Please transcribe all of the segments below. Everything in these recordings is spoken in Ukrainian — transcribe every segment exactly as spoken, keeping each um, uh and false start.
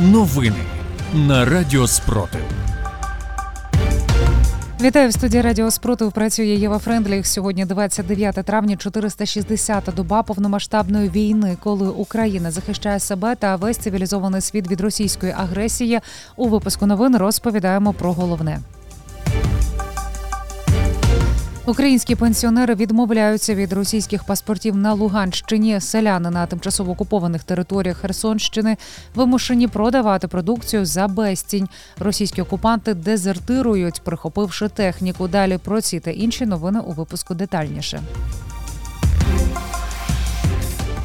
Новини на Радіо Спротив. Вітаю, в студії Радіо Спротив працює Єва Френдліх. Сьогодні двадцять дев'яте травня, чотириста шістдесята доба повномасштабної війни, коли Україна захищає себе та весь цивілізований світ від російської агресії. У випуску новин розповідаємо про головне. Українські пенсіонери відмовляються від російських паспортів на Луганщині. Селяни на тимчасово окупованих територіях Херсонщини вимушені продавати продукцію за безцінь. Російські окупанти дезертирують, прихопивши техніку. Далі про ці та інші новини у випуску детальніше.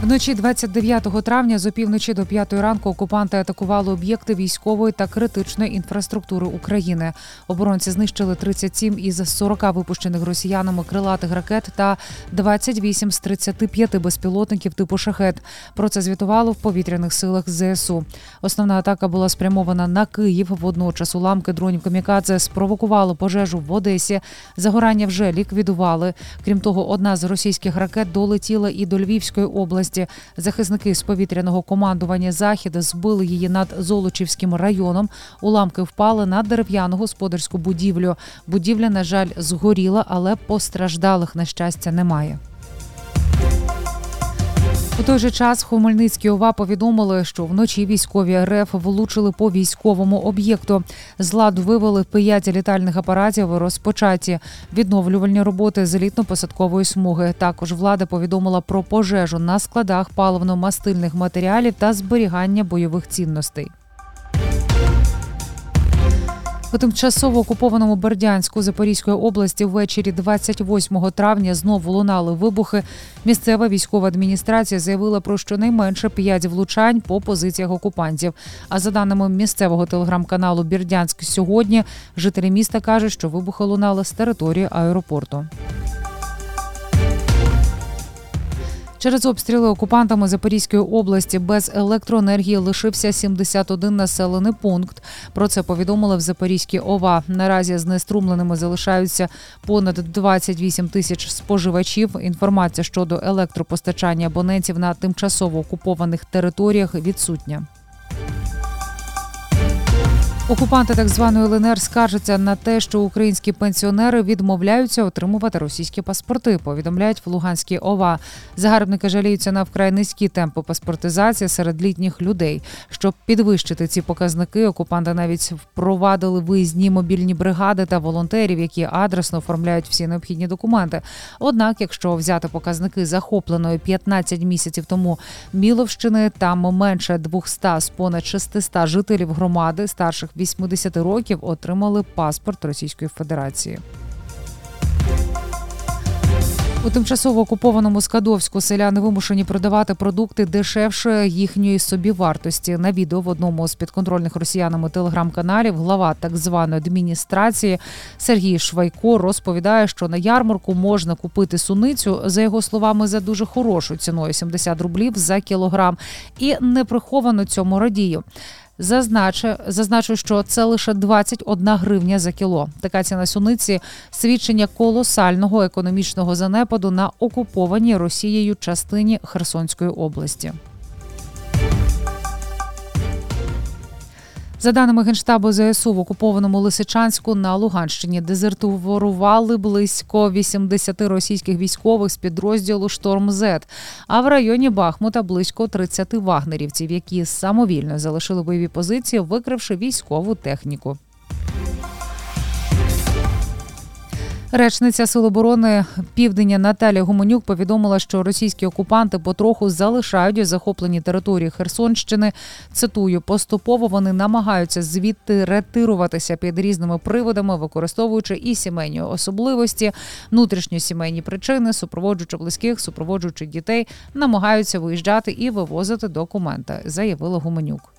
Вночі двадцять дев'яте травня з опівночі до п'ятої ранку окупанти атакували об'єкти військової та критичної інфраструктури України. Оборонці знищили тридцять сім із сорок випущених росіянами крилатих ракет та двадцять вісім з тридцяти п'яти безпілотників типу «Шахет». Про це звітувало в повітряних силах ЗСУ. Основна атака була спрямована на Київ. Водночас уламки дронів «Камікадзе» спровокували пожежу в Одесі. Загорання вже ліквідували. Крім того, одна з російських ракет долетіла і до Львівської області. Захисники з повітряного командування «Захід» збили її над Золочівським районом. Уламки впали на дерев'яну господарську будівлю. Будівля, на жаль, згоріла, але постраждалих, на щастя, немає. У той же час в Хмельницькій ОВА повідомили, що вночі військові РФ влучили по військовому об'єкту. З ладу вивели п'ять літальних апаратів, розпочаті відновлювальні роботи злітно-посадкової смуги. Також влада повідомила про пожежу на складах паливно-мастильних матеріалів та зберігання бойових цінностей. У тимчасово окупованому Бердянську Запорізької області ввечері двадцять восьме травня знову лунали вибухи. Місцева військова адміністрація заявила про щонайменше п'ять влучань по позиціях окупантів. А за даними місцевого телеграм-каналу «Бердянськ сьогодні», жителі міста кажуть, що вибухи лунали з території аеропорту. Через обстріли окупантами Запорізької області без електроенергії лишився сімдесят один населений пункт. Про це повідомили в Запорізькій ОВА. Наразі знеструмленими залишаються понад двадцять вісім тисяч споживачів. Інформація щодо електропостачання абонентів на тимчасово окупованих територіях відсутня. Окупанти так званої ел ен ер скаржаться на те, що українські пенсіонери відмовляються отримувати російські паспорти, повідомляють в Луганській ОВА. Загарбники жаліються на вкрай низькі темпи паспортизації серед літніх людей. Щоб підвищити ці показники, окупанти навіть впровадили виїзні мобільні бригади та волонтерів, які адресно оформляють всі необхідні документи. Однак, якщо взяти показники захопленої п'ятнадцять місяців тому Міловщини, там менше двісті з понад шістсот жителів громади старших вісімдесят років отримали паспорт Російської Федерації. У тимчасово окупованому Скадовську селяни вимушені продавати продукти дешевше їхньої собівартості. На відео в одному з підконтрольних росіянами телеграм-каналів глава так званої адміністрації Сергій Швайко розповідає, що на ярмарку можна купити суницю, за його словами, за дуже хорошу ціною – сімдесят рублів за кілограм. І неприховано цьому радію. Зазначу, зазначу, що це лише двадцять одна гривня за кіло. Така ціна суниці – свідчення колосального економічного занепаду на окупованій Росією частині Херсонської області. За даними Генштабу ЗСУ, в окупованому Лисичанську на Луганщині дезертували близько вісімдесят російських військових з підрозділу «Шторм-Зет», а в районі Бахмута близько тридцять вагнерівців, які самовільно залишили бойові позиції, викривши військову техніку. Речниця Сил оборони Півдня Наталія Гуменюк повідомила, що російські окупанти потроху залишають захоплені території Херсонщини. Цитую, поступово вони намагаються звідти ретируватися під різними приводами, використовуючи і сімейні особливості, внутрішньосімейні причини, супроводжуючи близьких, супроводжуючи дітей, намагаються виїжджати і вивозити документи, заявила Гуменюк.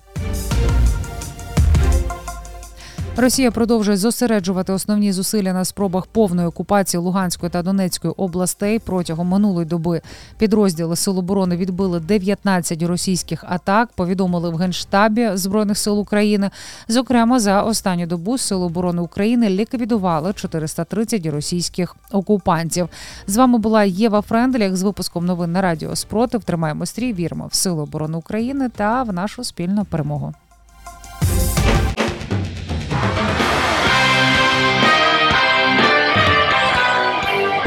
Росія продовжує зосереджувати основні зусилля на спробах повної окупації Луганської та Донецької областей. Протягом минулої доби підрозділи Сил оборони відбили дев'ятнадцять російських атак, повідомили в Генштабі Збройних сил України. Зокрема, за останню добу Сили оборони України ліквідували чотириста тридцять російських окупантів. З вами була Єва Френдліх з випуском новин на Радіо Спротив. Тримаємо стрій, віримо в Сили оборони України та в нашу спільну перемогу.